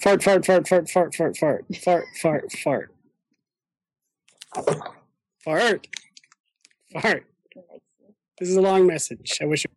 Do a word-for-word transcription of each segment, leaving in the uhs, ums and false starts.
Fart, fart, fart, fart, fart, fart, fart, fart, fart, fart. Fart. Fart. This is a long message. I wish it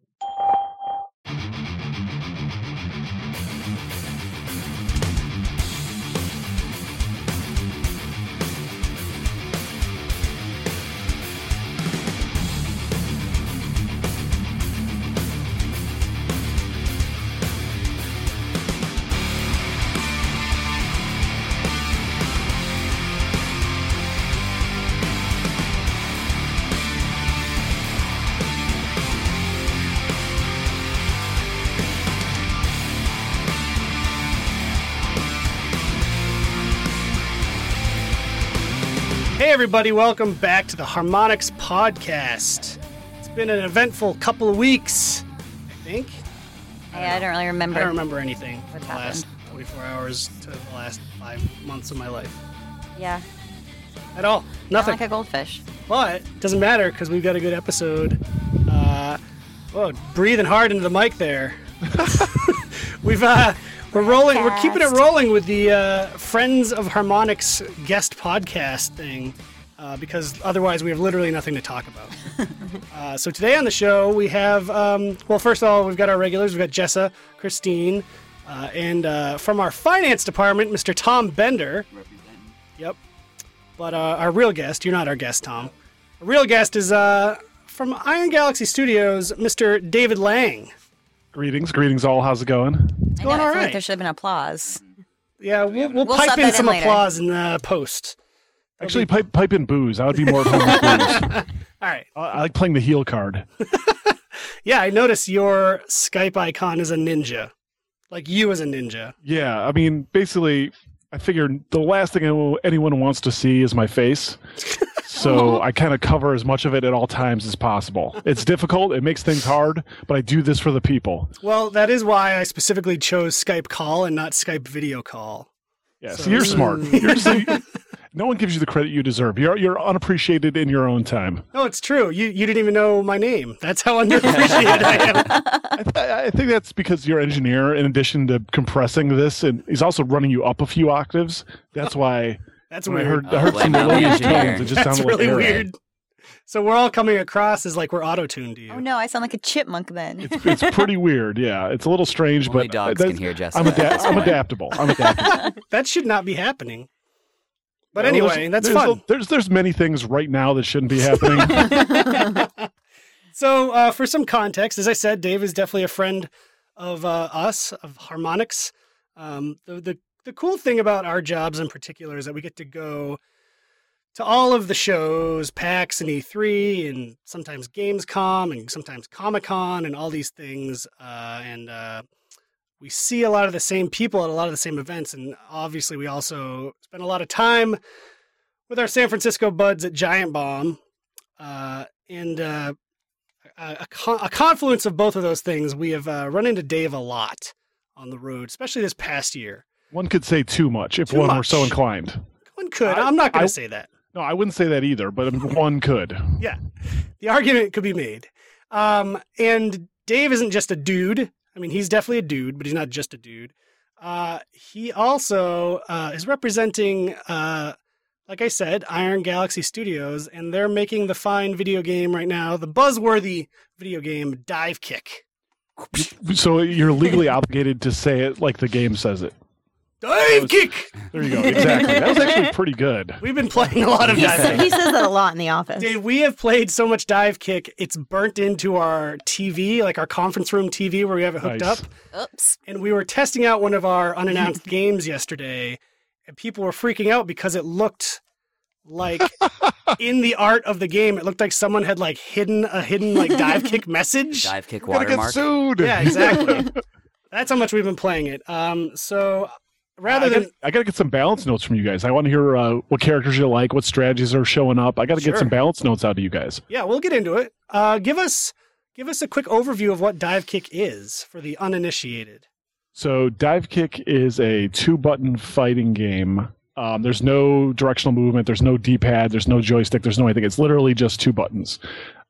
everybody, welcome back to the Harmonics podcast. It's been an eventful couple of weeks, I think. I don't, yeah, I don't really remember. I don't remember anything from the last twenty-four hours to the last five months of my life. Yeah. At all. Nothing. Not like a goldfish. But it doesn't matter because we've got a good episode. Uh, oh, breathing hard into the mic there. we've uh, we're rolling. We're keeping it rolling with the uh, Friends of Harmonics guest podcast thing. Uh, because otherwise we have literally nothing to talk about. uh, so today on the show we have, um, well, first of all, we've got our regulars. We've got Jessa, Christine, uh, and uh, from our finance department, Mister Tom Bender. Representing. Yep. But uh, our real guest, you're not our guest, Tom. Our real guest is uh, from Iron Galaxy Studios, Mister David Lang. Greetings, greetings all. How's it going? It's going all right. I feel like there should have been applause. Yeah, we'll, we'll, we'll pipe in some in applause in the post. Actually, pipe pipe in booze. I would be more comfortable with booze. All right. I, I like playing the heel card. Yeah, I notice your Skype icon is a ninja. Like you as a ninja. Yeah, I mean, basically, I figured the last thing anyone wants to see is my face. So I kind of cover as much of it at all times as possible. It's difficult. It makes things hard, but I do this for the people. Well, that is why I specifically chose Skype call and not Skype video call. Yeah, so, so you're smart. You're smart. No one gives you the credit you deserve. You're you're unappreciated in your own time. No, it's true. You you didn't even know my name. That's how underappreciated I am. I, th- I think that's because your engineer, in addition to compressing this, and he's also running you up a few octaves. That's why. That's weird. I heard, oh, I heard well, some melodious tones. It just that's sounded really like weird. Air. So we're all coming across as like we're auto-tuned to you. Oh no, I sound like a chipmunk then. It's, it's pretty weird, yeah. It's a little strange, only but dogs can hear Jessica. I'm, ada- I'm adaptable. I'm adaptable. That should not be happening. But anyway, well, there's, that's there's, fun. There's there's many things right now that shouldn't be happening. So uh, for some context, as I said, Dave is definitely a friend of uh, us, of Harmonics. Um, the, the the cool thing about our jobs in particular is that we get to go to all of the shows, PAX and E three, and sometimes Gamescom, and sometimes Comic-Con, and all these things. Uh, and uh, we see a lot of the same people at a lot of the same events. And obviously, we also spend a lot of time with our San Francisco buds at Giant Bomb. Uh, and uh, a, a, con- a confluence of both of those things, we have uh, run into Dave a lot on the road, especially this past year. One could say too much if too one much. were so inclined. One could. I, I'm not going to say that. No, I wouldn't say that either, but one could. Yeah. The argument could be made. Um, and Dave isn't just a dude. I mean, he's definitely a dude, but he's not just a dude. Uh, he also uh, is representing, uh, like I said, Iron Galaxy Studios, and they're making the fine video game right now, the buzzworthy video game Divekick. So you're legally obligated to say it like the game says it. Divekick! There you go. Exactly. That was actually pretty good. We've been playing a lot of Divekick. He says that a lot in the office. Dave, we have played so much Divekick, it's burnt into our T V, like our conference room T V where we have it hooked nice. up. Oops. And we were testing out one of our unannounced games yesterday, and people were freaking out because it looked like, in the art of the game, it looked like someone had like hidden a hidden like Divekick message. Divekick watermark. We're gonna get sued. Yeah, exactly. That's how much we've been playing it. Um, so... Rather I than gotta, I got to get some balance notes from you guys. I want to hear uh, what characters you like, what strategies are showing up. I got to sure. get some balance notes out of you guys. Yeah, we'll get into it. Uh, give us give us a quick overview of what Divekick is for the uninitiated. So Divekick is a two-button fighting game. Um, there's no directional movement. There's no D-pad. There's no joystick. There's no anything. It's literally just two buttons.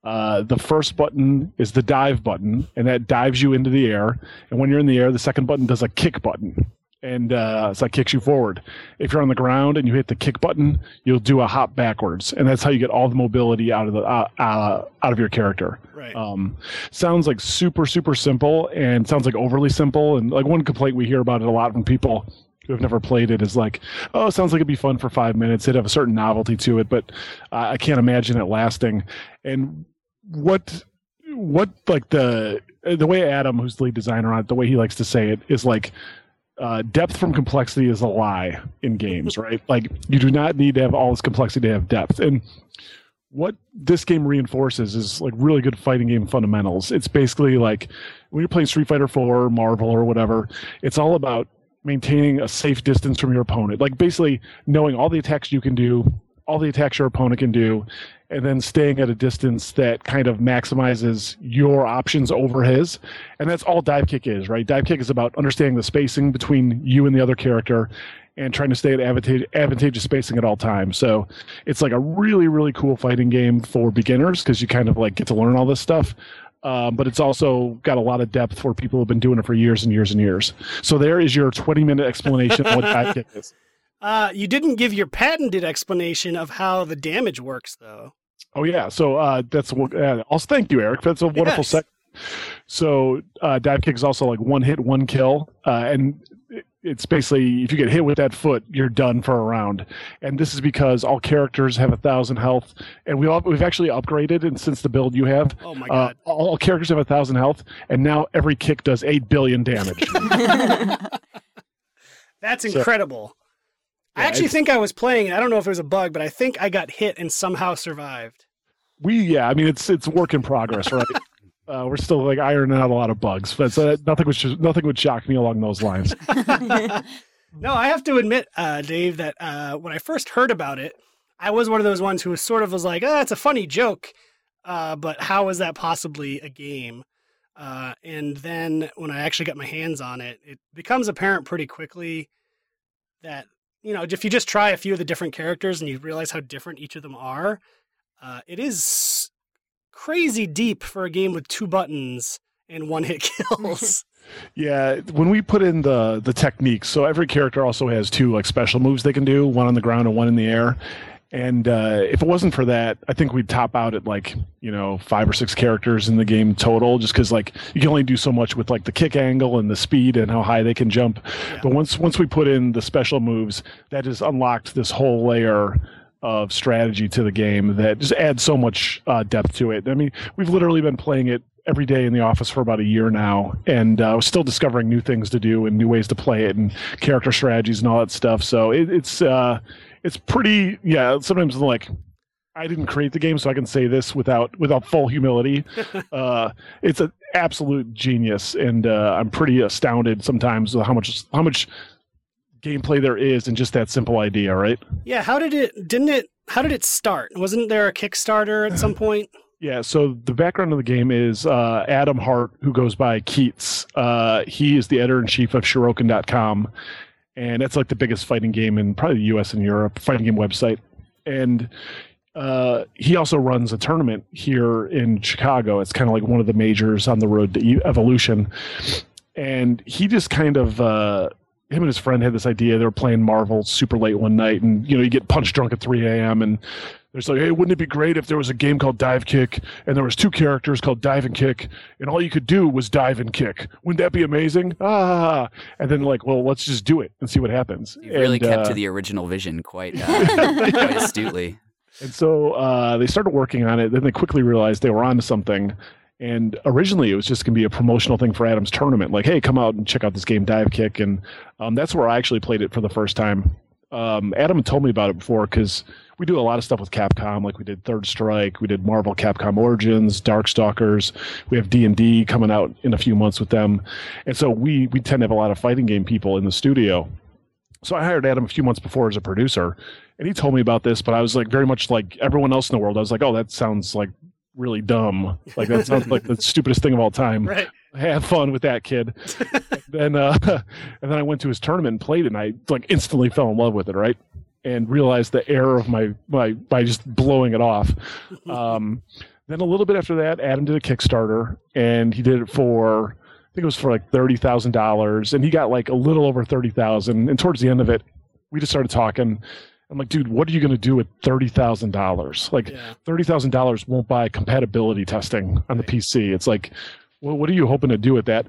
Uh, the first button is the dive button, and that dives you into the air. And when you're in the air, the second button does a kick button. and uh, it's like kicks you forward. If you're on the ground and you hit the kick button, you'll do a hop backwards, and that's how you get all the mobility out of the uh, uh, out of your character. Right. Um, sounds like super super simple, and sounds like overly simple. And like one complaint we hear about it a lot from people who have never played it is like, oh, it sounds like it'd be fun for five minutes. It'd have a certain novelty to it, but uh, I can't imagine it lasting. And what what like the the way Adam, who's the lead designer on it, the way he likes to say it is like. Uh, depth from complexity is a lie in games, right? Like, you do not need to have all this complexity to have depth. And what this game reinforces is, like, really good fighting game fundamentals. It's basically, like, when you're playing Street Fighter Four or Marvel or whatever, it's all about maintaining a safe distance from your opponent. Like, basically knowing all the attacks you can do, all the attacks your opponent can do, and then staying at a distance that kind of maximizes your options over his. And that's all Divekick is, right? Divekick is about understanding the spacing between you and the other character and trying to stay at advantageous spacing at all times. So it's like a really, really cool fighting game for beginners because you kind of like get to learn all this stuff. Um, but it's also got a lot of depth for people who have been doing it for years and years and years. So there is your twenty-minute explanation of what Divekick is. Uh, you didn't give your patented explanation of how the damage works, though. Oh, yeah. So uh, that's uh, also thank you, Eric. That's a wonderful yes. Set. So uh, Divekick is also like one hit, one kill. Uh, and it's basically if you get hit with that foot, you're done for a round. And this is because all characters have a thousand health. And we all, we've actually upgraded. And since the build you have, oh my God. Uh, all characters have a thousand health. And now every kick does eight billion damage. That's incredible. So, yeah, I actually think I was playing it. I don't know if it was a bug, but I think I got hit and somehow survived. We, yeah, I mean, it's it's work in progress, right? uh, we're still like ironing out a lot of bugs, but uh, nothing would nothing would shock me along those lines. No, I have to admit, uh, Dave, that uh, when I first heard about it, I was one of those ones who was sort of was like, "Oh, it's a funny joke," uh, but how is that possibly a game? Uh, and then when I actually got my hands on it, it becomes apparent pretty quickly that. You know, if you just try a few of the different characters and you realize how different each of them are, uh, it is crazy deep for a game with two buttons and one-hit kills. Yeah, when we put in the the techniques, so every character also has two like special moves they can do, one on the ground and one in the air. And uh, if it wasn't for that, I think we'd top out at like, you know, five or six characters in the game total, just because like you can only do so much with like the kick angle and the speed and how high they can jump. Yeah. But once once we put in the special moves, that just unlocked this whole layer of strategy to the game that just adds so much uh, depth to it. I mean, we've literally been playing it every day in the office for about a year now, and uh, still discovering new things to do and new ways to play it and character strategies and all that stuff. So it, it's uh, it's pretty, yeah. Sometimes I'm like, I didn't create the game, so I can say this without without full humility. uh, it's an absolute genius, and uh, I'm pretty astounded sometimes with how much how much gameplay there is in just that simple idea, right? Yeah. How did it? Didn't it? How did it start? Wasn't there a Kickstarter at some point? Yeah, so the background of the game is uh, Adam Hart, who goes by Keats. Uh, he is the editor-in-chief of Shiroken dot com, and that's like the biggest fighting game in probably the U S and Europe, fighting game website. And uh, he also runs a tournament here in Chicago. It's kind of like one of the majors on the road to evolution. And he just kind of... Uh, him and his friend had this idea. They were playing Marvel super late one night, and you know, you get punch drunk at three a.m. and they're like, hey, wouldn't it be great if there was a game called Divekick and there was two characters called Dive and Kick and all you could do was dive and kick? Wouldn't that be amazing? Ah! And then like, well, let's just do it and see what happens. You really and, kept uh, to the original vision quite, uh, quite astutely. And so uh, they started working on it. Then they quickly realized they were onto something. And originally, it was just going to be a promotional thing for Adam's tournament. Like, hey, come out and check out this game, Divekick. And um, that's where I actually played it for the first time. Um, Adam told me about it before because we do a lot of stuff with Capcom. Like, we did Third Strike. We did Marvel Capcom Origins, Darkstalkers. We have D and D coming out in a few months with them. And so we, we tend to have a lot of fighting game people in the studio. So I hired Adam a few months before as a producer. And he told me about this, but I was, like, very much like everyone else in the world. I was like, oh, that sounds like... really dumb. Like that sounds like the stupidest thing of all time. Right. Have fun with that, kid. And then uh and then I went to his tournament and played it, and I like instantly fell in love with it, right? And realized the error of my my by just blowing it off. Um then a little bit after that, Adam did a Kickstarter, and he did it for think it was for like thirty thousand dollars, and he got like a little over thirty thousand dollars. And towards the end of it, we just started talking. I'm like, dude, what are you going to do with thirty thousand dollars? Like, yeah. thirty thousand dollars won't buy compatibility testing on the P C. It's like, well, what are you hoping to do with that?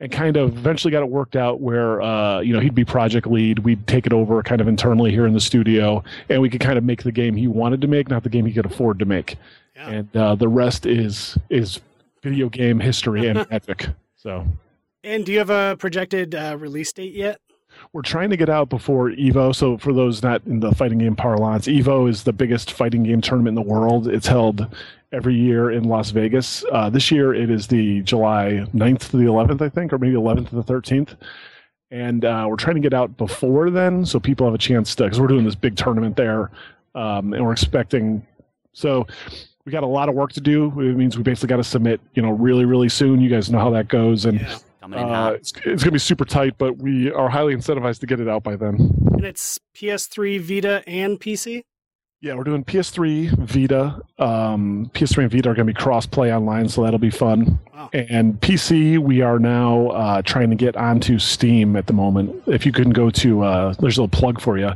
And kind of eventually got it worked out where, uh, you know, he'd be project lead. We'd take it over kind of internally here in the studio, and we could kind of make the game he wanted to make, not the game he could afford to make. Yeah. And uh, the rest is is video game history and magic. So. And do you have a projected uh, release date yet? We're trying to get out before E V O. So for those not in the fighting game parlance, E V O is the biggest fighting game tournament in the world. It's held every year in Las Vegas. Uh, this year it is the July ninth to the eleventh, I think, or maybe eleventh to the thirteenth. And uh, we're trying to get out before then so people have a chance to, because we're doing this big tournament there, um, and we're expecting. So we got a lot of work to do. It means we basically got to submit, you know, really, really soon. You guys know how that goes. And yeah. Uh, it's, it's gonna be super tight, but we are highly incentivized to get it out by then. And it's P S three, Vita, and P C. Yeah, we're doing P S three, Vita. Um, P S three and Vita are gonna be cross-play online, so that'll be fun. Wow. And P C, we are now uh, trying to get onto Steam at the moment. If you can go to, uh, there's a little plug for you.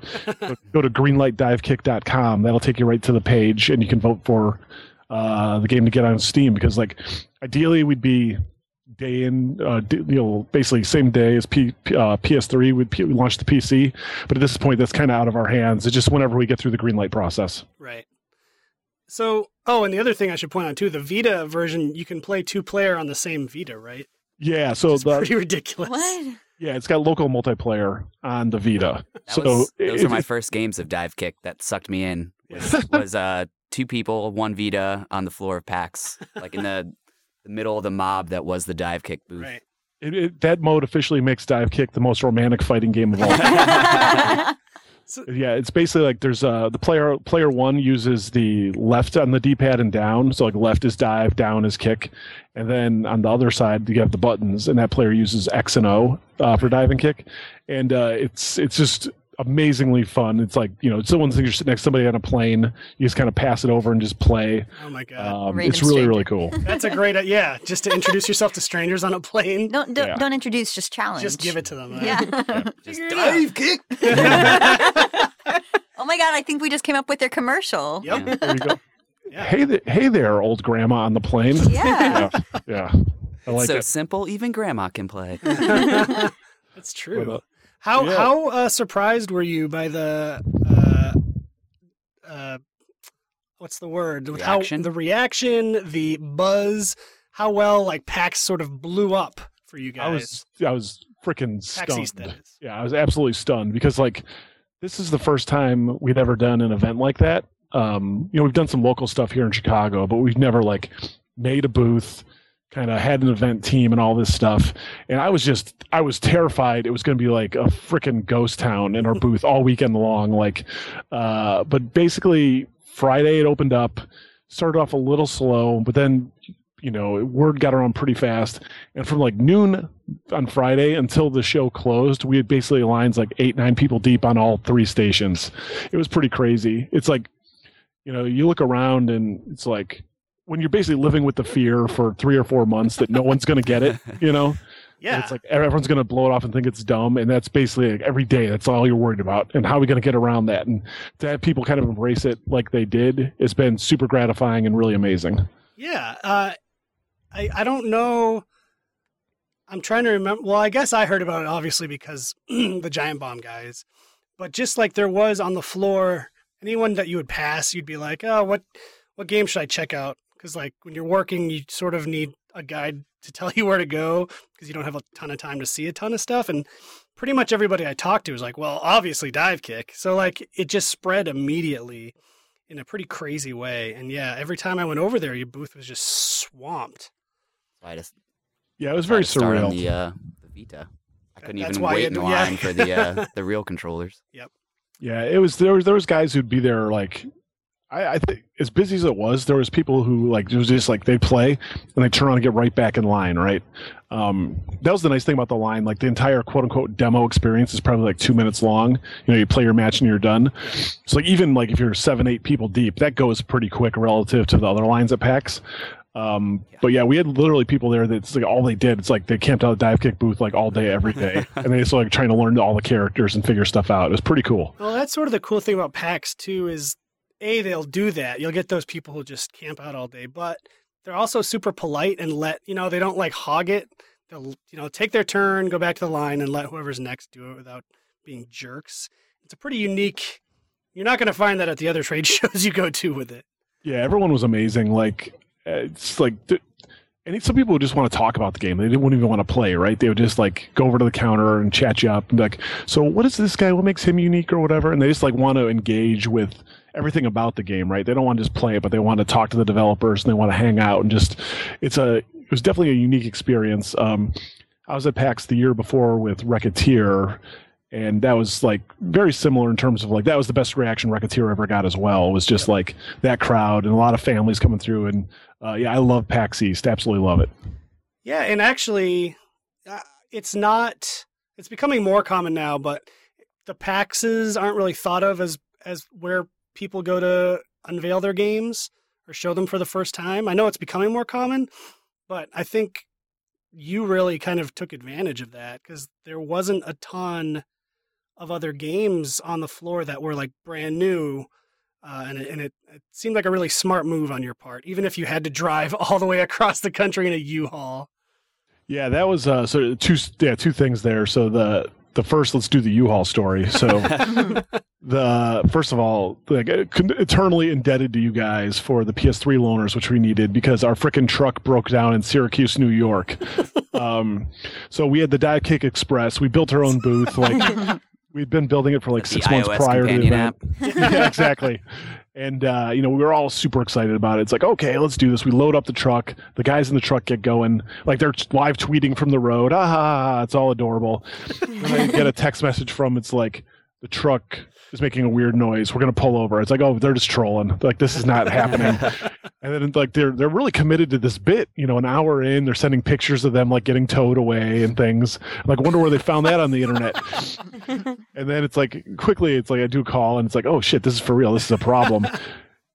Go to greenlight divekick dot com. That'll take you right to the page, and you can vote for uh, the game to get on Steam. Because, like, ideally, we'd be day in, uh, you know, basically same day as P, uh, P S three, we, P, we launched the P C, but at this point, that's kind of out of our hands. It's just whenever we get through the green light process. Right. So, oh, and the other thing I should point out too, the Vita version, you can play two player on the same Vita, right? Yeah. So it's pretty ridiculous. What? Yeah, it's got local multiplayer on the Vita. So was, those it, are my first games of Divekick that sucked me in. Was, was uh, two people, one Vita on the floor of PAX, like in the the middle of the mob that was the Divekick booth. Right. It, it, that mode officially makes Divekick the most romantic fighting game of all time. So, yeah, it's basically like there's uh the player player one uses the left on the D-pad and down, so like left is dive, down is kick, and then on the other side you have the buttons, and that player uses X and O uh, for dive and kick, and uh, it's it's just amazingly fun. It's like, you know, it's the one thing, you're sitting next to somebody on a plane, you just kind of pass it over and just play. Oh my god, um, it's really stranger. Really cool. That's a great, yeah, just to introduce yourself to strangers on a plane. Don't don't, yeah. don't introduce, just challenge. Just give it to them. Right? Yeah. yeah, just dive kick. Oh my god, I think we just came up with their commercial. Yep. Yeah. There you go. Yeah. Hey, th- hey there, old grandma on the plane. Yeah, yeah. yeah. I like so it. Simple, even grandma can play. That's true. But, uh, How yeah. how uh, surprised were you by the uh, uh, what's the word? Reaction? How, the reaction, the buzz, how well like PAX sort of blew up for you guys. I was I was freaking stunned. Yeah, I was absolutely stunned because like this is the first time we'd ever done an event like that. Um, you know, we've done some local stuff here in Chicago, but we've never like made a booth, kind of had an event team and all this stuff. And I was just, I was terrified. It was going to be like a freaking ghost town in our booth all weekend long. Like, uh, but basically Friday it opened up, started off a little slow, but then, you know, word got around pretty fast. And from like noon on Friday until the show closed, we had basically lines like eight, nine people deep on all three stations. It was pretty crazy. It's like, you know, you look around and it's like, when you're basically living with the fear for three or four months that no one's going to get it, you know, yeah, it's like everyone's going to blow it off and think it's dumb. And that's basically like every day. That's all you're worried about. And how are we going to get around that? And to have people kind of embrace it like they did, it's been super gratifying and really amazing. Yeah. Uh, I, I don't know. I'm trying to remember. Well, I guess I heard about it obviously because the Giant Bomb guys, but just like there was on the floor, anyone that you would pass, you'd be like, oh, what, what game should I check out? Because like when you're working, you sort of need a guide to tell you where to go because you don't have a ton of time to see a ton of stuff. And pretty much everybody I talked to was like, well, obviously Divekick. So like it just spread immediately in a pretty crazy way. And yeah, every time I went over there, your booth was just swamped. I just, yeah, it was very surreal. The, uh, the Vita. I couldn't That's even wait in line yeah. for the uh, the real controllers. Yep. Yeah, it was there was there was guys who'd be there like, I, I think as busy as it was, there was people who like it was just like they play and they turn on and get right back in line. Right, um, that was the nice thing about the line. Like the entire quote unquote demo experience is probably like two minutes long. You know, you play your match and you're done. So like even like if you're seven, eight people deep, that goes pretty quick relative to the other lines at PAX. Um, yeah. But yeah, we had literally people there that's like all they did. It's like they camped out the Divekick booth like all day, every day, and they just like trying to learn all the characters and figure stuff out. It was pretty cool. Well, that's sort of the cool thing about PAX too is, A, they'll do that. You'll get those people who just camp out all day, but they're also super polite and let, you know, they don't like hog it. They'll, you know, take their turn, go back to the line and let whoever's next do it without being jerks. It's a pretty unique, you're not going to find that at the other trade shows you go to with it. Yeah. Everyone was amazing. Like, it's like, and some people just want to talk about the game. They wouldn't even want to play, right? They would just like go over to the counter and chat you up and be like, so what is this guy? What makes him unique or whatever? And they just like want to engage with everything about the game, right? They don't want to just play it, but they want to talk to the developers and they want to hang out and just, it's a, it was definitely a unique experience. Um, I was at PAX the year before with Racketeer, and that was like very similar in terms of like, that was the best reaction Racketeer ever got as well. It was just like that crowd and a lot of families coming through. And uh, yeah, I love PAX East. Absolutely love it. Yeah. And actually uh, it's not, it's becoming more common now, but the PAXes aren't really thought of as, as where people go to unveil their games or show them for the first time. I know it's becoming more common, but I think you really kind of took advantage of that because there wasn't a ton of other games on the floor that were like brand new. Uh, and it, and it, it seemed like a really smart move on your part, even if you had to drive all the way across the country in a U-Haul. Yeah, that was uh, so two, yeah, two things there. So the, the first, let's do the U-Haul story. So the, first of all, like eternally indebted to you guys for the P S three loaners, which we needed because our frickin' truck broke down in Syracuse, New York. um, so we had the Divekick Express. We built our own booth. Like we'd been building it for like six months prior to the event. Yeah, exactly. And, uh, you know, we were all super excited about it. It's like, okay, let's do this. We load up the truck. The guys in the truck get going. Like, they're live tweeting from the road. Ah, ha, ha, it's all adorable. And I get a text message from, it's like, the truck is making a weird noise. We're going to pull over. It's like, oh, they're just trolling. They're like, this is not happening. And then, like, they're they're really committed to this bit. You know, an hour in, they're sending pictures of them, like, getting towed away and things. I'm like, wonder where they found that on the internet. And then it's like, quickly, it's like, I do call, and it's like, oh, shit, this is for real. This is a problem.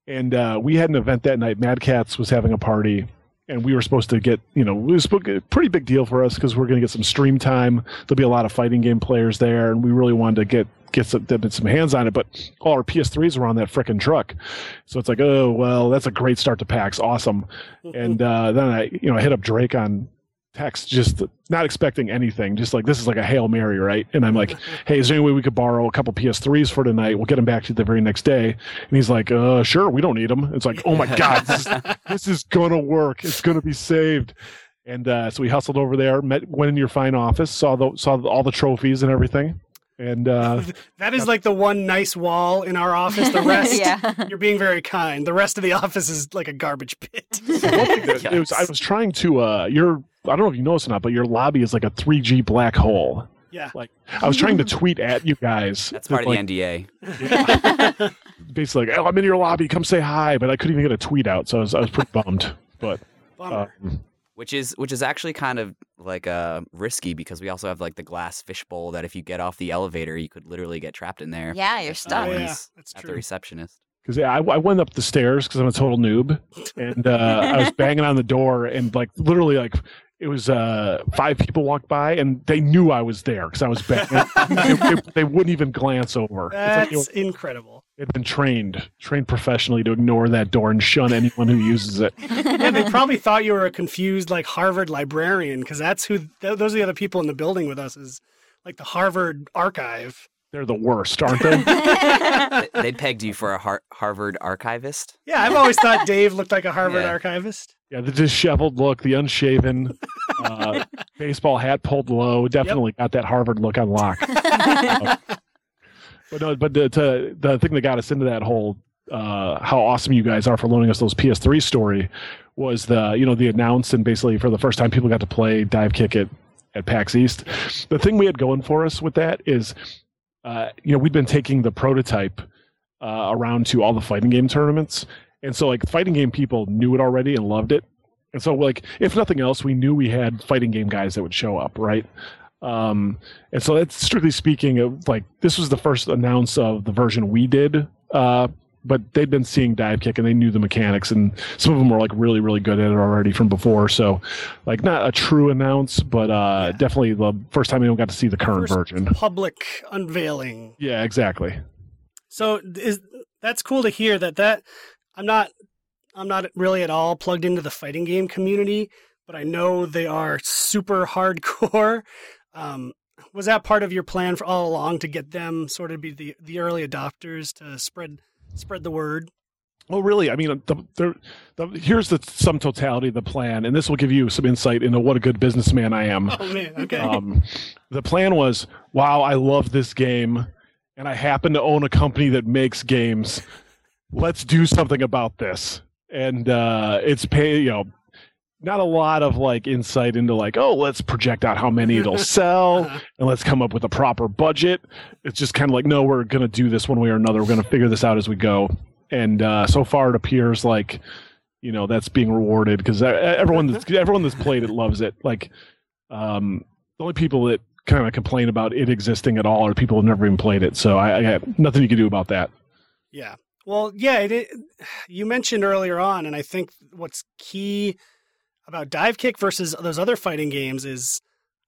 And uh, we had an event that night. Mad Catz was having a party. And we were supposed to get, you know, it was a pretty big deal for us because we're going to get some stream time. There'll be a lot of fighting game players there. And we really wanted to get, get some, some hands on it. But all our P S threes were on that frickin' truck. So it's like, oh, well, that's a great start to PAX. Awesome. And uh, then I, you know, I hit up Drake on text, just not expecting anything. Just like, this is like a Hail Mary, right? And I'm like, hey, is there any way we could borrow a couple P S threes for tonight? We'll get them back to you the very next day. And he's like, uh, sure, we don't need them. It's like, oh my God, this, this is going to work. It's going to be saved. And uh, so we hustled over there, met, went into your fine office, saw the, saw the, all the trophies and everything. And uh, that is like the one nice wall in our office. The rest, yeah. You're being very kind. The rest of the office is like a garbage pit. It was, I was trying to, uh, your, I don't know if you know this or not, but your lobby is like a three G black hole. Yeah. Like, I was trying to tweet at you guys. That's part like, of the N D A. Yeah. Basically, like, oh, I'm in your lobby. Come say hi. But I couldn't even get a tweet out. So I was, I was pretty bummed. But, Bummer. Uh, Which is which is actually kind of like uh, risky because we also have like the glass fishbowl that if you get off the elevator, you could literally get trapped in there. Yeah, you're stuck. Oh, yeah. That's at true. The receptionist. Because yeah, I, I went up the stairs because I'm a total noob, and uh, I was banging on the door, and like literally like it was uh, five people walked by, and they knew I was there because I was banging. they, they, they wouldn't even glance over. That's it's like, you know, incredible. They've been trained, trained professionally to ignore that door and shun anyone who uses it. Yeah, they probably thought you were a confused like Harvard librarian because that's who th- those are the other people in the building with us is like the Harvard archive. They're the worst, aren't they? They pegged you for a Har- Harvard archivist. Yeah, I've always thought Dave looked like a Harvard yeah. archivist. Yeah, the disheveled look, the unshaven, uh, baseball hat pulled low, definitely yep. got that Harvard look on lock. uh, But no, but the, to, the thing that got us into that whole uh, how awesome you guys are for loaning us those P S three story was the you know the announce and basically for the first time people got to play Divekick at, at PAX East. The thing we had going for us with that is uh, you know we'd been taking the prototype uh, around to all the fighting game tournaments, and so like fighting game people knew it already and loved it, and so like if nothing else we knew we had fighting game guys that would show up, right? Um, and so that's strictly speaking of like, this was the first announce of the version we did, uh, but they'd been seeing Divekick and they knew the mechanics, and some of them were like really, really good at it already from before. So, like, not a true announce, but uh, yeah. definitely the first time anyone got to see the current first version. Public unveiling. Yeah, exactly. So is that's cool to hear that that I'm not I'm not really at all plugged into the fighting game community, but I know they are super hardcore. Um, was that part of your plan for all along to get them sort of be the, the early adopters to spread spread the word? Well, really, I mean, the, the, the, here's the sum totality of the plan, and this will give you some insight into what a good businessman I am. Oh, man, okay. Um, the plan was, wow, I love this game, and I happen to own a company that makes games. Let's do something about this. And uh, it's pay, you know, not a lot of like insight into like, oh, let's project out how many it'll sell and let's come up with a proper budget. It's just kind of like, no, we're going to do this one way or another. We're going to figure this out as we go. And uh, so far it appears like, you know, that's being rewarded because everyone that's, everyone that's played it loves it. Like um, the only people that kind of complain about it existing at all are people who've never even played it. So I, I have nothing you can do about that. Yeah. Well, yeah, it, it, you mentioned earlier on, and I think what's key about Divekick versus those other fighting games is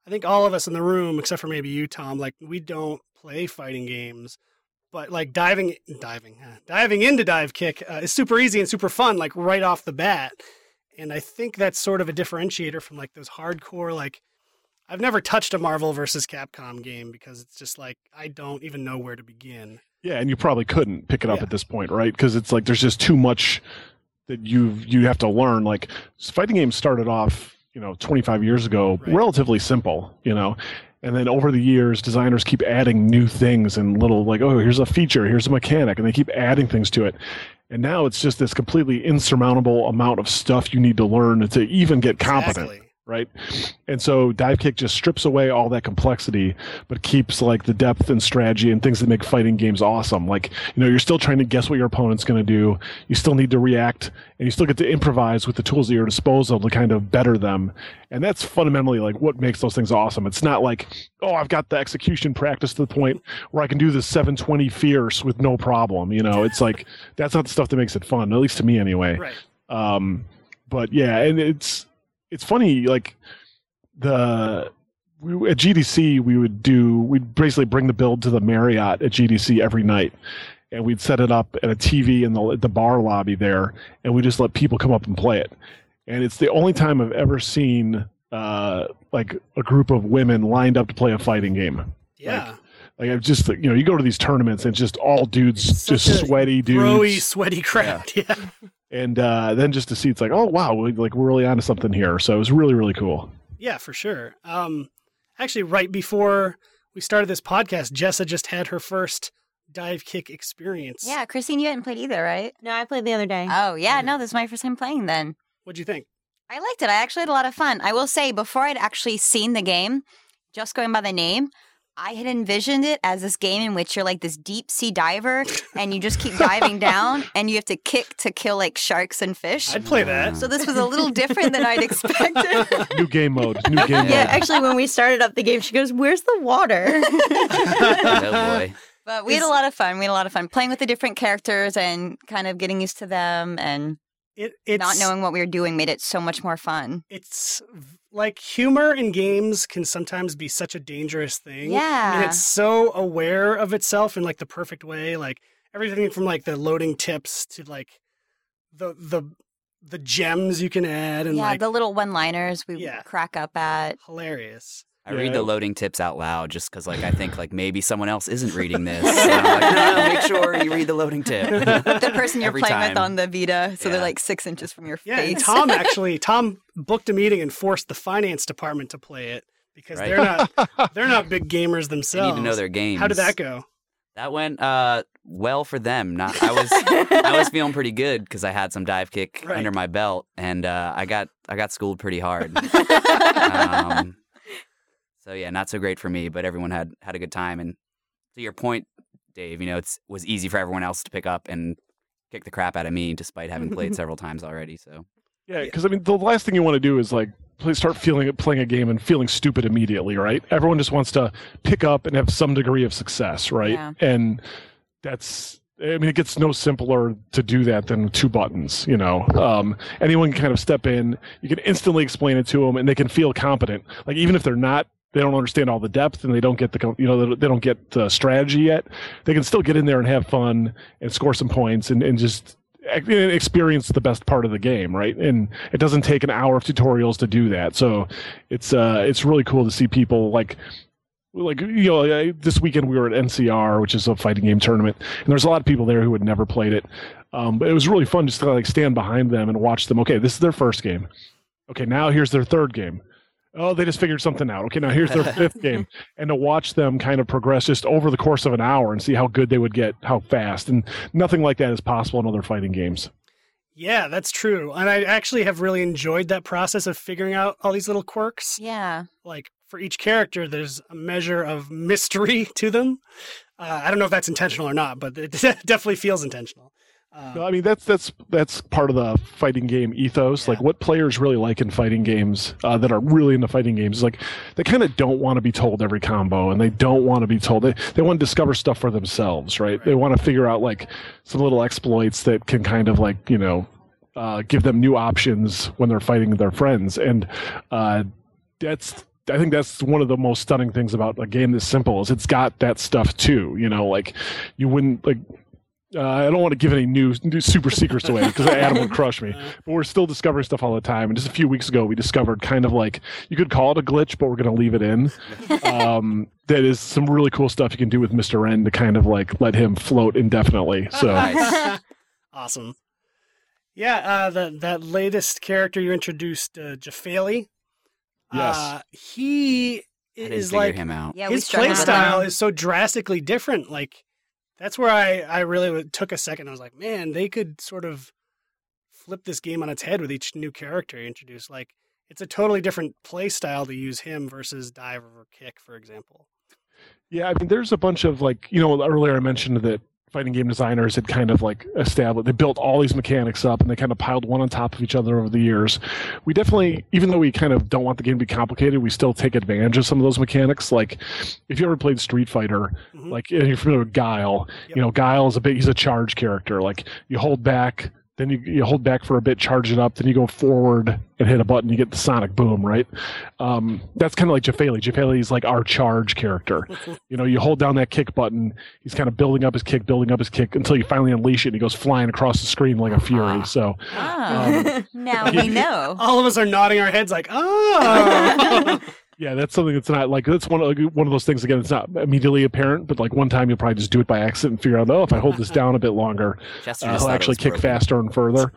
I think all of us in the room, except for maybe you, Tom, like we don't play fighting games, but like diving, diving, huh? diving into Divekick uh, is super easy and super fun, like right off the bat. And I think that's sort of a differentiator from like those hardcore, like I've never touched a Marvel versus Capcom game because it's just like, I don't even know where to begin. Yeah, and you probably couldn't pick it up yeah. at this point, right? Because it's like there's just too much that you you have to learn. Like fighting games started off, you know, twenty-five years ago, right. relatively simple, you know, and then over the years, designers keep adding new things and little like, oh, here's a feature, here's a mechanic, and they keep adding things to it. And now it's just this completely insurmountable amount of stuff you need to learn to even get competent. Exactly. Right. And so Divekick just strips away all that complexity, but keeps like the depth and strategy and things that make fighting games awesome. Like, you know, you're still trying to guess what your opponent's going to do. You still need to react and you still get to improvise with the tools at your disposal to kind of better them. And that's fundamentally like what makes those things awesome. It's not like, oh, I've got the execution practice to the point where I can do the seven twenty fierce with no problem. You know, it's like that's not the stuff that makes it fun, at least to me anyway. Right. Um, but yeah, and it's. It's funny, like the we, at G D C, we would do we'd basically bring the build to the Marriott at G D C every night, and we'd set it up at a T V in the the bar lobby there, and we just let people come up and play it. And it's the only time I've ever seen uh, like a group of women lined up to play a fighting game. Yeah. Like, Like I've just, you know, you go to these tournaments and just all dudes, just sweaty dudes, throwy, sweaty crowd. Yeah. yeah. And uh, then just to see, it's like, oh wow, we, like we're really onto something here. So it was really, really cool. Yeah, for sure. Um, actually, right before we started this podcast, Jessa just had her first Divekick experience. Yeah, Christine, you hadn't played either, right? No, I played the other day. Oh yeah, mm-hmm. no, this is my first time playing. Then what'd you think? I liked it. I actually had a lot of fun. I will say, before I'd actually seen the game, just going by the name. I had envisioned it as this game in which you're like this deep sea diver and you just keep diving down and you have to kick to kill like sharks and fish. I'd play that. So this was a little different than I'd expected. New game mode. New game yeah, mode. Yeah, actually when we started up the game, she goes, where's the water? Oh boy. But we had a lot of fun. We had a lot of fun playing with the different characters and kind of getting used to them and it, it's, not knowing what we were doing made it so much more fun. It's... Like, humor in games can sometimes be such a dangerous thing. Yeah. And it's so aware of itself in, like, the perfect way. Like, everything from, like, the loading tips to, like, the the the gems you can add. And, yeah, like, the little one-liners we yeah. crack up at. Hilarious. I yeah. read the loading tips out loud just because, like, I think, like, maybe someone else isn't reading this. So I'm like, no, make sure you read the loading tip. The person you're Every playing time. With on the Vita, so yeah. they're, like, six inches from your yeah, face. Yeah, Tom actually, Tom booked a meeting and forced the finance department to play it because right. they're not they're not big gamers themselves. They need to know their games. How did that go? That went uh, well for them. Not I was I was feeling pretty good because I had some Divekick right. under my belt, and uh, I got I got schooled pretty hard. um So, yeah, not so great for me, but everyone had, had a good time. And to your point, Dave, you know, it was easy for everyone else to pick up and kick the crap out of me despite having played several times already. So, yeah, because, I mean, the last thing you want to do is, like, play, start feeling playing a game and feeling stupid immediately, right? Everyone just wants to pick up and have some degree of success, right? Yeah. And that's I mean, it gets no simpler to do that than two buttons, you know. Um, anyone can kind of step in. You can instantly explain it to them, and they can feel competent. Like, even if they're not, they don't understand all the depth, and they don't get the, you know, they don't get the strategy yet, they can still get in there and have fun and score some points and, and just experience the best part of the game, right? And it doesn't take an hour of tutorials to do that. So it's uh, it's really cool to see people like... Like, you know, this weekend we were at N C R, which is a fighting game tournament, and there's a lot of people there who had never played it. Um, but it was really fun just to like stand behind them and watch them. Okay, this is their first game. Okay, now here's their third game. Oh, they just figured something out. Okay, now here's their fifth game. And to watch them kind of progress just over the course of an hour and see how good they would get, how fast. And nothing like that is possible in other fighting games. Yeah, that's true. And I actually have really enjoyed that process of figuring out all these little quirks. Yeah. Like, for each character, there's a measure of mystery to them. Uh, I don't know if that's intentional or not, but it definitely feels intentional. Um, no, I mean, that's that's that's part of the fighting game ethos. Yeah. Like, what players really like in fighting games uh, that are really into fighting games is like they kind of don't want to be told every combo, and they don't want to be told. They, they want to discover stuff for themselves, right? right? They want to figure out like some little exploits that can kind of like, you know, uh, give them new options when they're fighting their friends, and uh, that's. I think that's one of the most stunning things about a game this simple is it's got that stuff too. You know, like you wouldn't like. Uh, I don't want to give any new, new super secrets away because Adam would crush me. But we're still discovering stuff all the time. And just a few weeks ago, we discovered kind of like you could call it a glitch, but we're going to leave it in. Um, that is some really cool stuff you can do with Mister N to kind of like let him float indefinitely. So nice. Awesome. Yeah, uh, that that latest character you introduced, uh, Jafali. Yes. Uh, he is like, him out. Yeah, his play style is so drastically different. Like, that's where I, I really took a second. I was like, man, they could sort of flip this game on its head with each new character you introduce. Like, it's a totally different play style to use him versus dive or kick, for example. Yeah, I mean, there's a bunch of like, you know, earlier I mentioned that fighting game designers had kind of like established, they built all these mechanics up and they kind of piled one on top of each other over the years. We definitely, even though we kind of don't want the game to be complicated, we still take advantage of some of those mechanics. Like if you ever played Street Fighter, mm-hmm. like if you're familiar with Guile, yep. you know, Guile is a bit, he's a charge character. Like you hold back, then you, you hold back for a bit, charge it up, then you go forward and hit a button, you get the sonic boom, right? Um, that's kind of like Jafali. Jafali is like our charge character. You know, you hold down that kick button, he's kind of building up his kick, building up his kick, until you finally unleash it and he goes flying across the screen like a fury. So oh. um, Now we know. All of us are nodding our heads like, oh! Yeah, that's something that's not like that's one of one of those things. Again, it's not immediately apparent, but like one time you'll probably just do it by accident and figure out, oh, if I hold this down a bit longer, Chester uh, I'll actually kick broken. faster and further.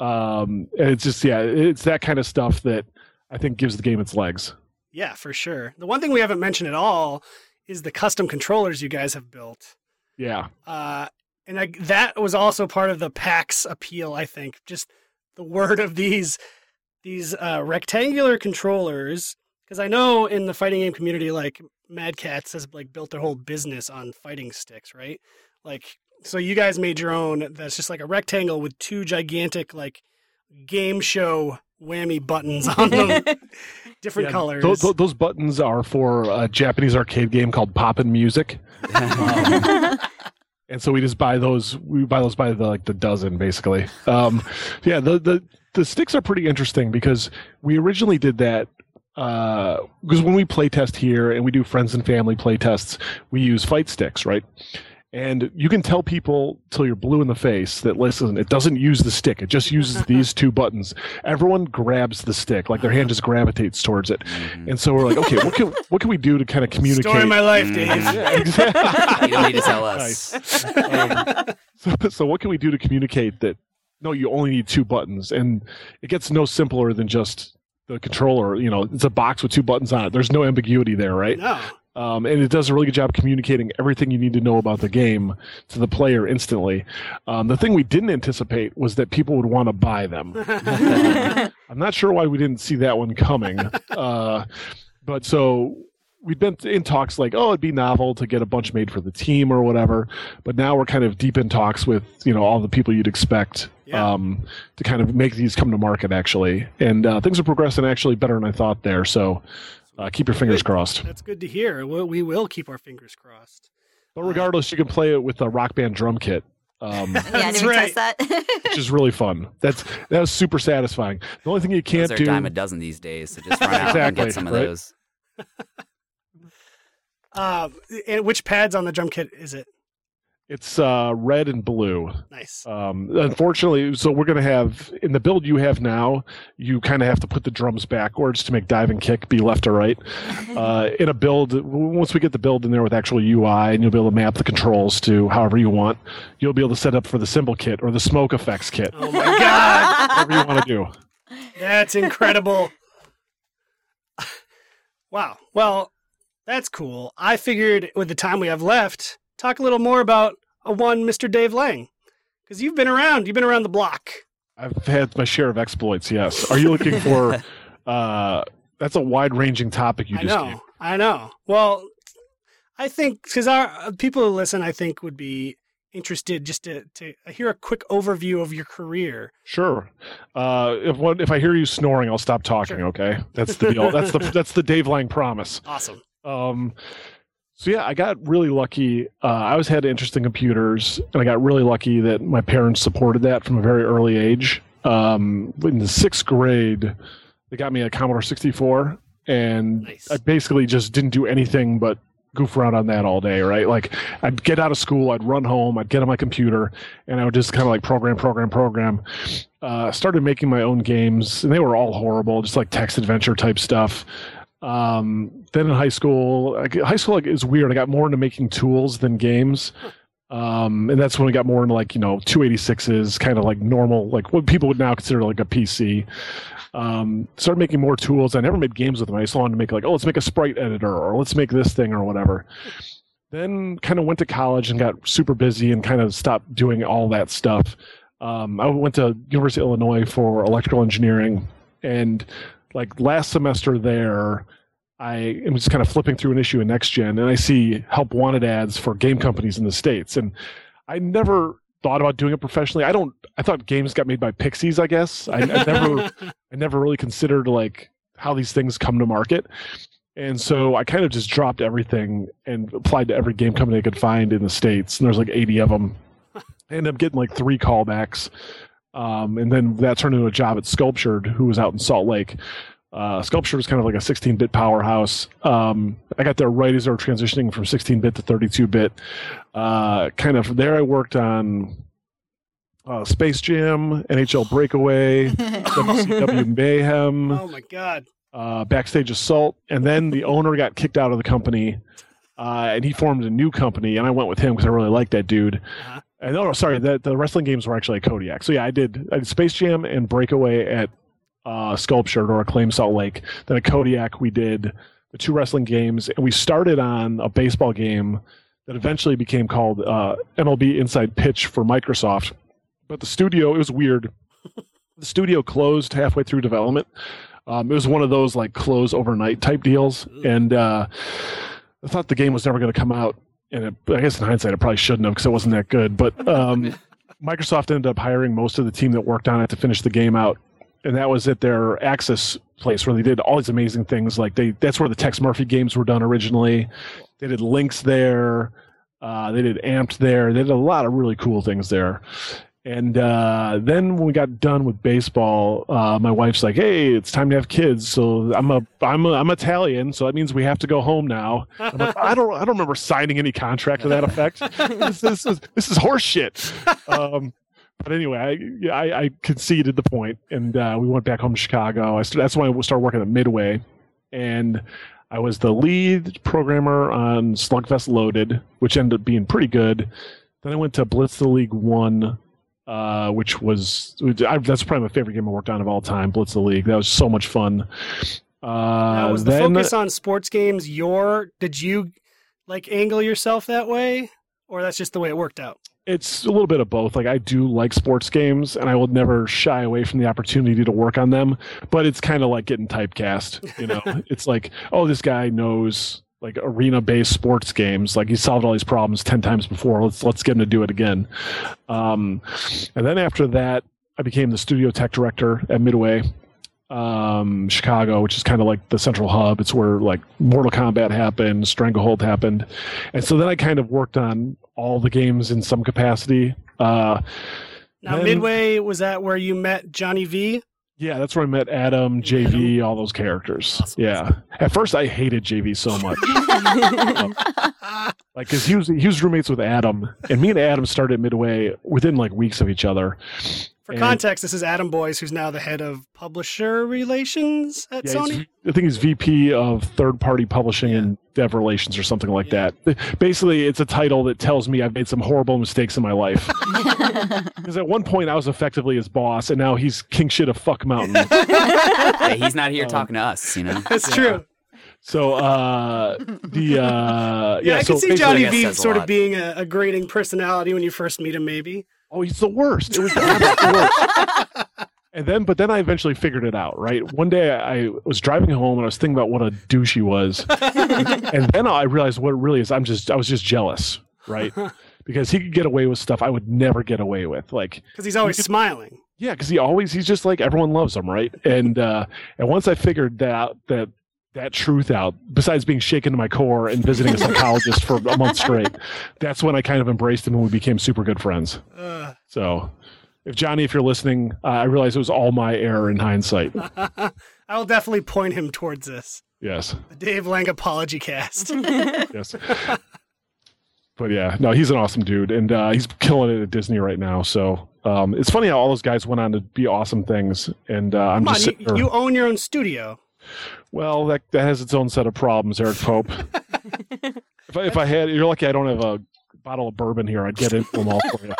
Um, and it's just yeah, it's that kind of stuff that I think gives the game its legs. Yeah, for sure. The one thing we haven't mentioned at all is the custom controllers you guys have built. Yeah, uh, and I, that was also part of the PAX appeal. I think just the word of these these uh, rectangular controllers. Because I know in the fighting game community, like Mad Catz has like built their whole business on fighting sticks, right? Like, so you guys made your own. That's just like a rectangle with two gigantic like game show whammy buttons on them, different yeah, colors. Those, those, those buttons are for a Japanese arcade game called Poppin' Music. um, and so we just buy those. We buy those by the like the dozen, basically. Um, yeah, the the the sticks are pretty interesting because we originally did that. Because uh, when we play test here and we do friends and family play tests, we use fight sticks, right? And you can tell people till you're blue in the face that, listen, it doesn't use the stick. It just uses these two buttons. Everyone grabs the stick. Like their hand just gravitates towards it. Mm-hmm. And so we're like, okay, what can what can we do to kind of communicate? Story of my life, Dave. Yeah, exactly. You don't need to tell us. Nice. Um, so, so what can we do to communicate that, no, you only need two buttons? And it gets no simpler than just... the controller, you know, it's a box with two buttons on it. There's no ambiguity there, right? No. Um, and it does a really good job communicating everything you need to know about the game to the player instantly. Um, the thing we didn't anticipate was that people would want to buy them. I'm not sure why we didn't see that one coming. Uh, but so we've been in talks like, oh, it'd be novel to get a bunch made for the team or whatever. But now we're kind of deep in talks with, you know, all the people you'd expect. Yeah. Um, to kind of make these come to market, actually. And uh, things are progressing actually better than I thought there. So uh, keep your fingers crossed. That's good to hear. We will keep our fingers crossed. But regardless, uh, you can play it with a Rock Band drum kit. Um, yeah, did we right. test that? Which is really fun. That's that was super satisfying. The only thing you can't those are do dime a dozen these days, so just run out exactly, and get some of right? those. Uh, which pads on the drum kit is it? It's uh, red and blue. Nice. Um, unfortunately, so we're going to have, in the build you have now, you kind of have to put the drums backwards to make dive and kick be left or right. Uh, in a build, once we get the build in there with actual U I, and you'll be able to map the controls to however you want, you'll be able to set up for the cymbal kit or the smoke effects kit. Oh, my God. Whatever you want to do. That's incredible. Wow. Well, that's cool. I figured with the time we have left, talk a little more about a one Mister Dave Lang, because you've been around. You've been around the block. I've had my share of exploits, yes. Are you looking for uh, – that's a wide-ranging topic you I just know, gave. I know. Well, I think – because our people who listen, I think, would be interested just to, to hear a quick overview of your career. Sure. Uh, if one, if I hear you snoring, I'll stop talking, sure. okay? That's the deal. that's, the, that's the Dave Lang promise. Awesome. Um So yeah, I got really lucky. Uh, I always had interest in computers, and I got really lucky that my parents supported that from a very early age. Um, in the sixth grade, they got me a Commodore sixty-four, and nice. I basically just didn't do anything but goof around on that all day, right? Like, I'd get out of school, I'd run home, I'd get on my computer, and I would just kind of like program, program, program. Uh, started making my own games, and they were all horrible, just like text adventure type stuff. Um, then in high school, I, high school like, is weird. I got more into making tools than games. Um, and that's when I got more into like, you know, two eighty-sixes, kind of like normal, like what people would now consider like a P C. Um, started making more tools. I never made games with them. I just wanted to make like, oh, let's make a sprite editor or let's make this thing or whatever. Then kind of went to college and got super busy and kind of stopped doing all that stuff. Um, I went to University of Illinois for electrical engineering, and like last semester there, I am just kind of flipping through an issue in NextGen, and I see help wanted ads for game companies in the States. And I never thought about doing it professionally. I don't, I thought games got made by pixies, I guess. I, I never, I never really considered like how these things come to market. And so I kind of just dropped everything and applied to every game company I could find in the States. And there's like eighty of them. I ended up getting like three callbacks. Um, and then that turned into a job at Sculptured, who was out in Salt Lake. Uh, Sculptured was kind of like a sixteen-bit powerhouse. Um, I got there right as they were transitioning from sixteen-bit to thirty-two-bit. Uh, kind of there I worked on uh, Space Jam, N H L Breakaway, W C W Mayhem. Oh, my God. Uh, Backstage Assault. And then the owner got kicked out of the company, uh, and he formed a new company. And I went with him because I really liked that dude. Uh-huh. And, oh, sorry, the, the wrestling games were actually at Kodiak. So, yeah, I did, I did Space Jam and Breakaway at uh, Sculptured or Acclaim Salt Lake. Then at Kodiak, we did the two wrestling games. And we started on a baseball game that eventually became called uh, M L B Inside Pitch for Microsoft. But the studio, it was weird. The studio closed halfway through development. Um, it was one of those, like, close overnight type deals. And uh, I thought the game was never going to come out. And it, I guess in hindsight, it probably shouldn't have because it wasn't that good. But um, Microsoft ended up hiring most of the team that worked on it to finish the game out. And that was at their Axis place where they did all these amazing things. Like they that's where the Tex Murphy games were done originally. They did Lynx there. Uh, they did Amped there. They did a lot of really cool things there. And uh, then when we got done with baseball, uh, my wife's like, "Hey, it's time to have kids." So I'm a, I'm a, I'm Italian, so that means we have to go home now. I'm like, I don't, I don't remember signing any contract to that effect. This, this is this is horseshit. Um, but anyway, I, I, I conceded the point, and uh, we went back home to Chicago. I started, that's when I started working at Midway, and I was the lead programmer on Slugfest Loaded, which ended up being pretty good. Then I went to Blitz the League One. Uh, which was I, that's probably my favorite game I worked on of all time, Blitz the League. That was so much fun. Uh, now, was the then, focus on sports games your did you like angle yourself that way, or that's just the way it worked out? It's a little bit of both. Like I do like sports games, and I will never shy away from the opportunity to work on them. But it's kind of like getting typecast. You know, it's like, oh, this guy knows like arena-based sports games. Like he solved all these problems ten times before. Let's let's get him to do it again. Um, and then after that, I became the studio tech director at Midway, um, Chicago, which is kind of like the central hub. It's where like Mortal Kombat happened, Stranglehold happened, and so then I kind of worked on all the games in some capacity Uh, now, then, Midway, was that where you met Johnny V? Yeah, that's where I met Adam, J V, all those characters. Awesome. Yeah. At first, I hated J V so much. um, like, because he was, he was roommates with Adam, and me and Adam started at Midway within, like, weeks of each other. For and, context, this is Adam Boyce, who's now the head of publisher relations at yeah, Sony. I think he's V P of third-party publishing yeah. and dev relations or something like yeah. that. Basically, it's a title that tells me I've made some horrible mistakes in my life. Because at one point, I was effectively his boss, and now he's king shit of fuck mountain. Yeah, he's not here um, talking to us, you know? That's yeah. true. So, uh, the, uh, yeah, yeah I so can see Johnny V sort of being a, a grating personality when you first meet him, maybe. Oh, he's the worst. It was the absolute worst. And then, but then I eventually figured it out, right? One day I was driving home and I was thinking about what a douche he was. And then I realized what it really is. I'm just, I was just jealous, right? Because he could get away with stuff I would never get away with. Like, because he's always he could, smiling. Yeah, because he always, he's just like, everyone loves him, right? And, uh, and once I figured that out, that, that truth out, besides being shaken to my core and visiting a psychologist for a month straight, that's when I kind of embraced him and we became super good friends. Uh, so if Johnny, if you're listening, uh, I realize it was all my error in hindsight. I'll definitely point him towards this. Yes. The Dave Lang apology cast. Yes. But yeah, no, he's an awesome dude and uh, he's killing it at Disney right now. So um, it's funny how all those guys went on to be awesome things. And uh, I'm Come just on, you, you own your own studio. Well, that that has its own set of problems, Eric Pope. if I if I had, you're lucky I don't have a bottle of bourbon here. I'd get it them all for you.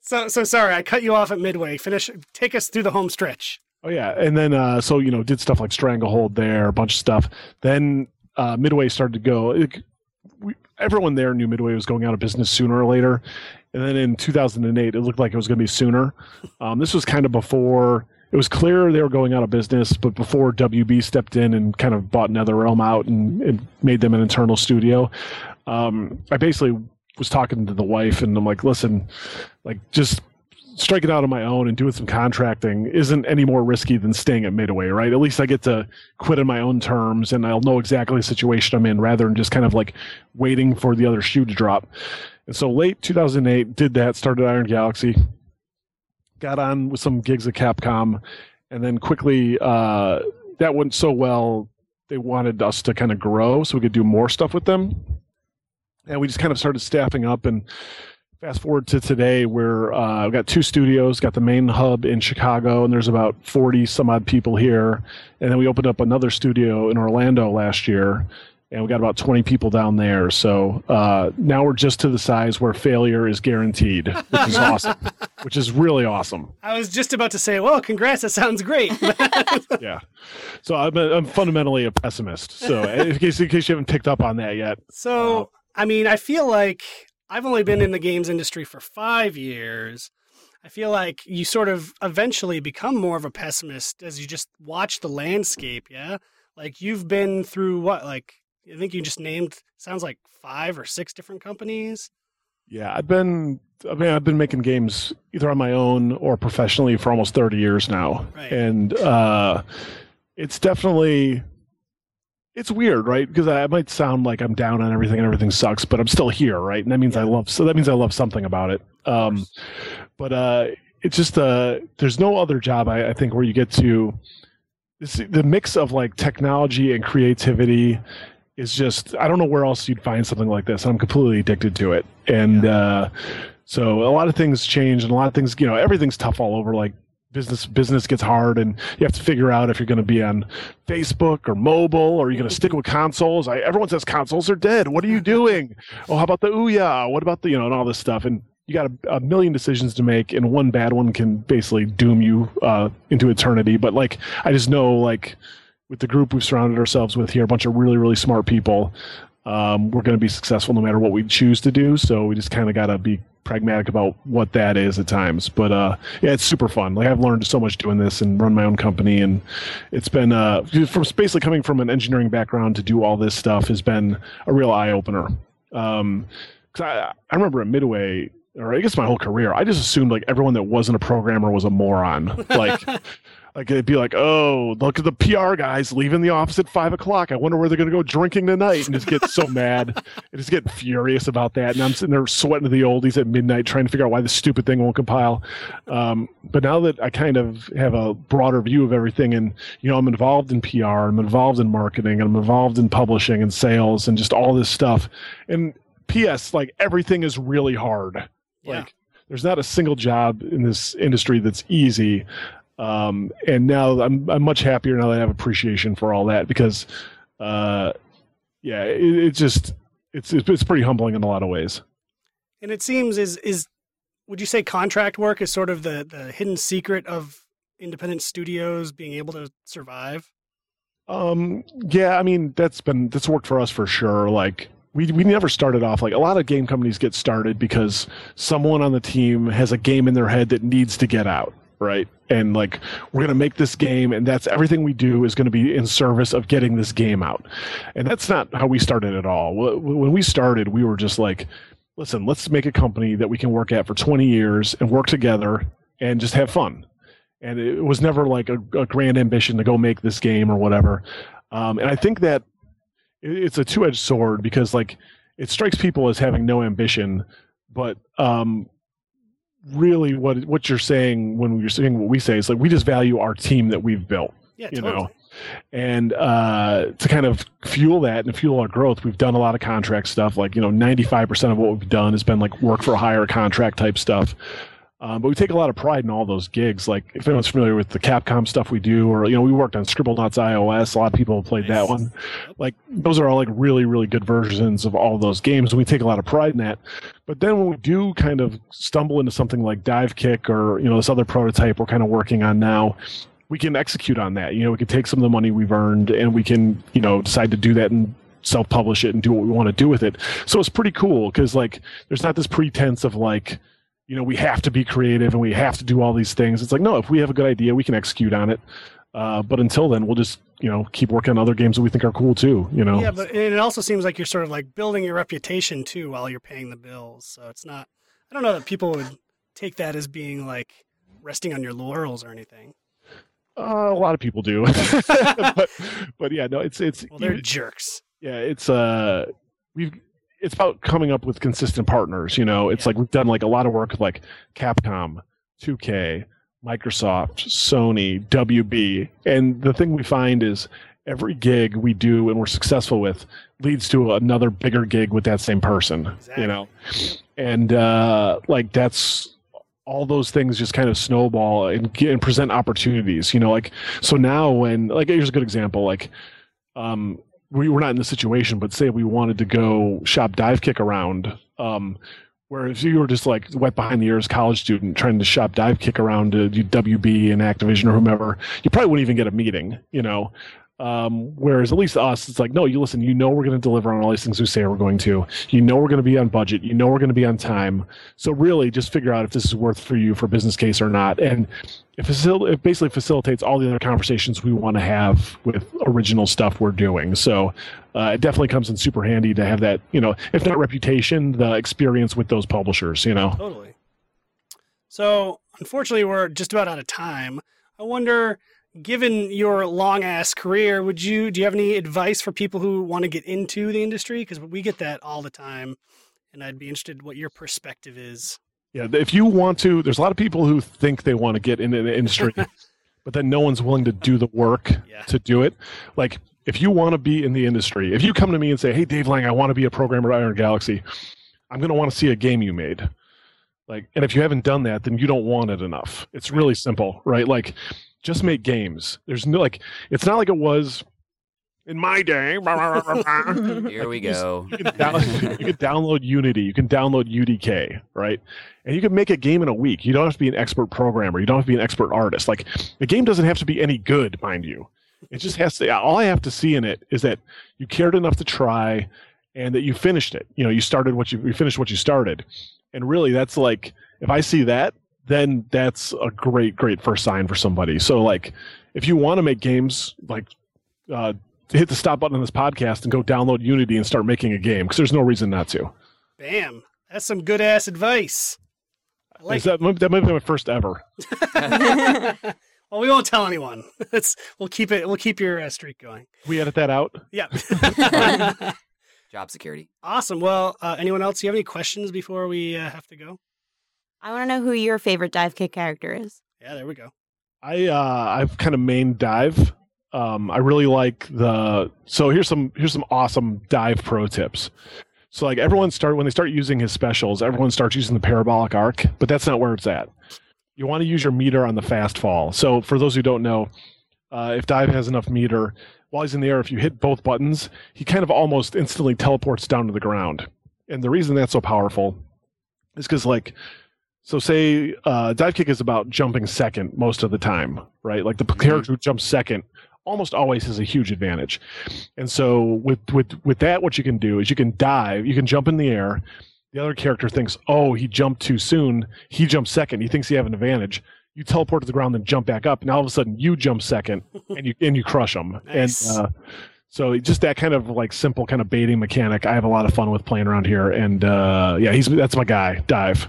So so sorry, I cut you off at Midway. Finish. Take us through the home stretch. Oh yeah, and then uh, so you know did stuff like Stranglehold there, a bunch of stuff. Then uh, Midway started to go. It, we, everyone there knew Midway was going out of business sooner or later. And then in two thousand eight, it looked like it was going to be sooner. Um, this was kind of before. It was clear they were going out of business, but before W B stepped in and kind of bought NetherRealm out and, and made them an internal studio, um, I basically was talking to the wife and I'm like, listen, like just striking out on my own and doing some contracting isn't any more risky than staying at Midway, right? At least I get to quit on my own terms and I'll know exactly the situation I'm in rather than just kind of like waiting for the other shoe to drop. And so late two thousand eight, did that, started Iron Galaxy. Got on with some gigs at Capcom, and then quickly uh, that went so well, they wanted us to kind of grow so we could do more stuff with them. And we just kind of started staffing up, and fast forward to today where uh, we've got two studios, got the main hub in Chicago, and there's about forty some odd people here. And then we opened up another studio in Orlando last year, and we got about twenty people down there. So uh, now we're just to the size where failure is guaranteed, which is awesome, which is really awesome. I was just about to say, well, congrats, that sounds great. Yeah. So I'm, a, I'm fundamentally a pessimist. So in case, in case you haven't picked up on that yet. So, uh, I mean, I feel like I've only been in the games industry for five years. I feel like you sort of eventually become more of a pessimist as you just watch the landscape. Yeah. Like you've been through what, like, I think you just named, sounds like five or six different companies. Yeah, I've been, I mean, I've been making games either on my own or professionally for almost thirty years now. Right. And uh, it's definitely, it's weird, right? Because I, I might sound like I'm down on everything and everything sucks, but I'm still here, right? And that means yeah. I love, so that means I love something about it. Um, but uh, it's just, uh, there's no other job, I, I think, where you get to, it's the mix of like technology and creativity. It's just, I don't know where else you'd find something like this. I'm completely addicted to it. And yeah. uh, so a lot of things change and a lot of things, you know, everything's tough all over. Like business business gets hard and you have to figure out if you're going to be on Facebook or mobile or you're going to stick with consoles. I, everyone says consoles are dead. What are you doing? Oh, how about the Ouya? What about the, you know, and all this stuff. And you got a, a million decisions to make and one bad one can basically doom you uh, into eternity. But like, I just know like, with the group we've surrounded ourselves with here, a bunch of really, really smart people, um, we're going to be successful no matter what we choose to do. So we just kind of got to be pragmatic about what that is at times. But uh, yeah, it's super fun. Like I've learned so much doing this and run my own company. And it's been, uh, from basically coming from an engineering background to do all this stuff has been a real eye opener. Um, 'cause I, I remember at Midway, or I guess my whole career, I just assumed like everyone that wasn't a programmer was a moron. Like, like it'd be like, oh, look at the P R guys leaving the office at five o'clock. I wonder where they're going to go drinking tonight, and just get so mad, and just get furious about that. And I'm sitting there sweating to the oldies at midnight, trying to figure out why this stupid thing won't compile. Um, but now that I kind of have a broader view of everything, and you know, I'm involved in P R, I'm involved in marketing, and I'm involved in publishing and sales, and just all this stuff. And P S, like everything is really hard. Yeah. Like, there's not a single job in this industry that's easy. Um, and now I'm I'm much happier now that I have appreciation for all that, because, uh, yeah, it, it just it's it's pretty humbling in a lot of ways. And it seems is is would you say contract work is sort of the the hidden secret of independent studios being able to survive? Um, yeah, I mean that's been that's worked for us for sure. Like. We we never started off like a lot of game companies get started because someone on the team has a game in their head that needs to get out, right? And like, we're going to make this game, and that's everything we do is going to be in service of getting this game out. And that's not how we started at all. When we started, we were just like, listen, let's make a company that we can work at for twenty years and work together and just have fun. And it was never like a, a grand ambition to go make this game or whatever. Um, and I think that it's a two-edged sword, because like it strikes people as having no ambition, but um, really what what you're saying when you're saying what we say is like we just value our team that we've built, yeah, you totally. know, and uh, to kind of fuel that and fuel our growth, we've done a lot of contract stuff. Like, you know, ninety-five percent of what we've done has been like work for hire contract type stuff. Um, but we take a lot of pride in all those gigs. Like, if anyone's familiar with the Capcom stuff we do, or, you know, we worked on Scribblenauts iOS. A lot of people have played nice. that one. Like, those are all, like, really, really good versions of all those games. And we take a lot of pride in that. But then when we do kind of stumble into something like Divekick or, you know, this other prototype we're kind of working on now, we can execute on that. You know, we can take some of the money we've earned and we can, you know, decide to do that and self-publish it and do what we want to do with it. So it's pretty cool because, like, there's not this pretense of, like, you know, we have to be creative and we have to do all these things. It's like, no, if we have a good idea, we can execute on it. Uh, but until then, we'll just, you know, keep working on other games that we think are cool too, you know? Yeah, but it also seems like you're sort of like building your reputation too while you're paying the bills. So it's not, I don't know that people would take that as being like resting on your laurels or anything. Uh, a lot of people do. but, but yeah, no, it's, it's, well, they're it, jerks. Yeah. It's, uh, we've, It's about coming up with consistent partners, you know. It's yeah. like we've done like a lot of work with like Capcom, two K, Microsoft, Sony, W B. And the thing we find is every gig we do and we're successful with leads to another bigger gig with that same person, exactly. you know. And uh, like that's all those things just kind of snowball and, get, and present opportunities, you know. Like, so now when, like, here's a good example, like, um, we were not in this situation, but say we wanted to go shop Divekick around, um, where if you were just like wet behind the ears college student trying to shop Divekick around to do W B and Activision or whomever, you probably wouldn't even get a meeting, you know? Um, whereas at least us, it's like, no, you listen, you know, we're going to deliver on all these things we say we're going to, you know, we're going to be on budget, you know, we're going to be on time. So really just figure out if this is worth for you for a business case or not. And it, facil- it basically facilitates all the other conversations we want to have with original stuff we're doing. So, uh, it definitely comes in super handy to have that, you know, if not reputation, the experience with those publishers, you know? Totally. So unfortunately we're just about out of time. I wonder, given your long ass career, would you, do you have any advice for people who want to get into the industry? Because we get that all the time, and I'd be interested what your perspective is. Yeah, if you want to, there's a lot of people who think they want to get into the industry, but then no one's willing to do the work yeah. to do it. Like, if you want to be in the industry, if you come to me and say, "Hey, Dave Lang, I want to be a programmer at Iron Galaxy," I'm going to want to see a game you made. Like, and if you haven't done that, then you don't want it enough. It's really simple, right? Like, just make games. There's no, like, it's not like it was in my day. Here we go. You can, download, you can download Unity. You can download U D K, right? And you can make a game in a week. You don't have to be an expert programmer. You don't have to be an expert artist. Like, the game doesn't have to be any good, mind you. It just has to, all I have to see in it is that you cared enough to try and that you finished it. You know, you started what you, you finished what you started. And really, that's like, if I see that, then that's a great, great first sign for somebody. So, like, if you want to make games, like, uh, hit the stop button on this podcast and go download Unity and start making a game, because there's no reason not to. Bam. That's some good-ass advice. Like that, that might be my first ever. Well, we won't tell anyone. It's, we'll keep it. We'll keep your uh, streak going. We edit that out. Yeah. Job security. Awesome. Well, uh, anyone else? Do you have any questions before we uh, have to go? I want to know who your favorite Divekick character is. Yeah, there we go. I uh, I've kind of main dive. Um, I really like the. So here's some here's some awesome dive pro tips. So like everyone start when they start using his specials, everyone starts using the parabolic arc, but that's not where it's at. You want to use your meter on the fast fall. So for those who don't know, uh, if Dive has enough meter, while he's in the air, if you hit both buttons, he kind of almost instantly teleports down to the ground. And the reason that's so powerful is because like, so say uh, dive kick is about jumping second most of the time, right? Like the character who jumps second almost always has a huge advantage. And so with, with, with that, what you can do is you can dive, you can jump in the air. The other character thinks, oh, he jumped too soon. He jumped second. He thinks he has an advantage. You teleport to the ground and jump back up. And all of a sudden you jump second and you, and you crush him. Nice. And uh, so just that kind of like simple kind of baiting mechanic. I have a lot of fun with playing around here. And uh, yeah, he's, that's my guy, Dive.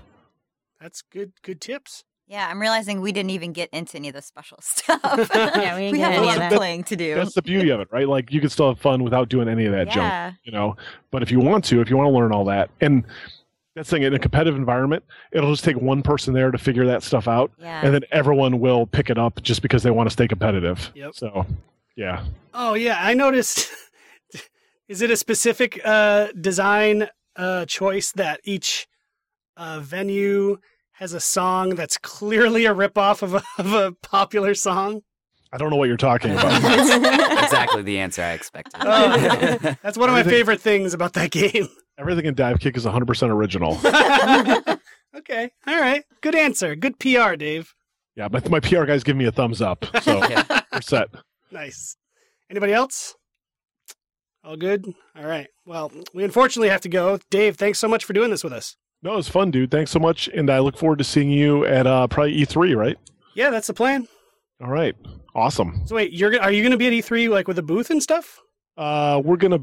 That's good. Good tips. Yeah, I'm realizing we didn't even get into any of the special stuff. Yeah, we, we have a lot of playing to do. That's the beauty of it, right? Like, you can still have fun without doing any of that yeah. junk, you know? But if you want to, if you want to learn all that, and that's the thing, in a competitive environment, it'll just take one person there to figure that stuff out, yeah. and then everyone will pick it up just because they want to stay competitive. Yep. So, yeah. Oh, yeah, I noticed. Is it a specific uh, design uh, choice that each uh, venue has a song that's clearly a ripoff of a, of a popular song? I don't know what you're talking about. That's exactly the answer I expected. Oh, that's one of my favorite things about that game. Everything in Divekick is one hundred percent original. Okay. All right. Good answer. Good P R, Dave. Yeah, my, my P R guy's giving me a thumbs up. So yeah. We're set. Nice. Anybody else? All good? All right. Well, we unfortunately have to go. Dave, thanks so much for doing this with us. No, it's fun, dude. Thanks so much, and I look forward to seeing you at uh, probably E three, right? Yeah, that's the plan. All right, awesome. So wait, you're are you going to be at E three like with a booth and stuff? Uh, we're gonna.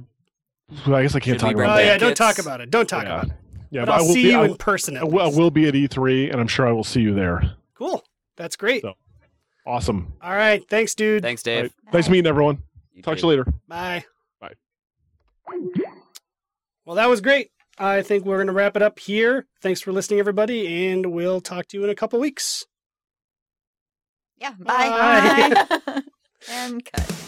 I guess I can't Should talk about. Oh yeah, don't talk about it. Don't talk yeah. about it. Yeah, but, but I'll I will see be, you I'll, in person. I will, I will be at E three, and I'm sure I will see you there. Cool. That's great. So, awesome. All right, thanks, dude. Thanks, Dave. Right. Nice meeting everyone. You talk too. to you later. Bye. Bye. Well, that was great. I think we're going to wrap it up here. Thanks for listening, everybody, and we'll talk to you in a couple weeks. Yeah, bye. Bye. Bye. And cut.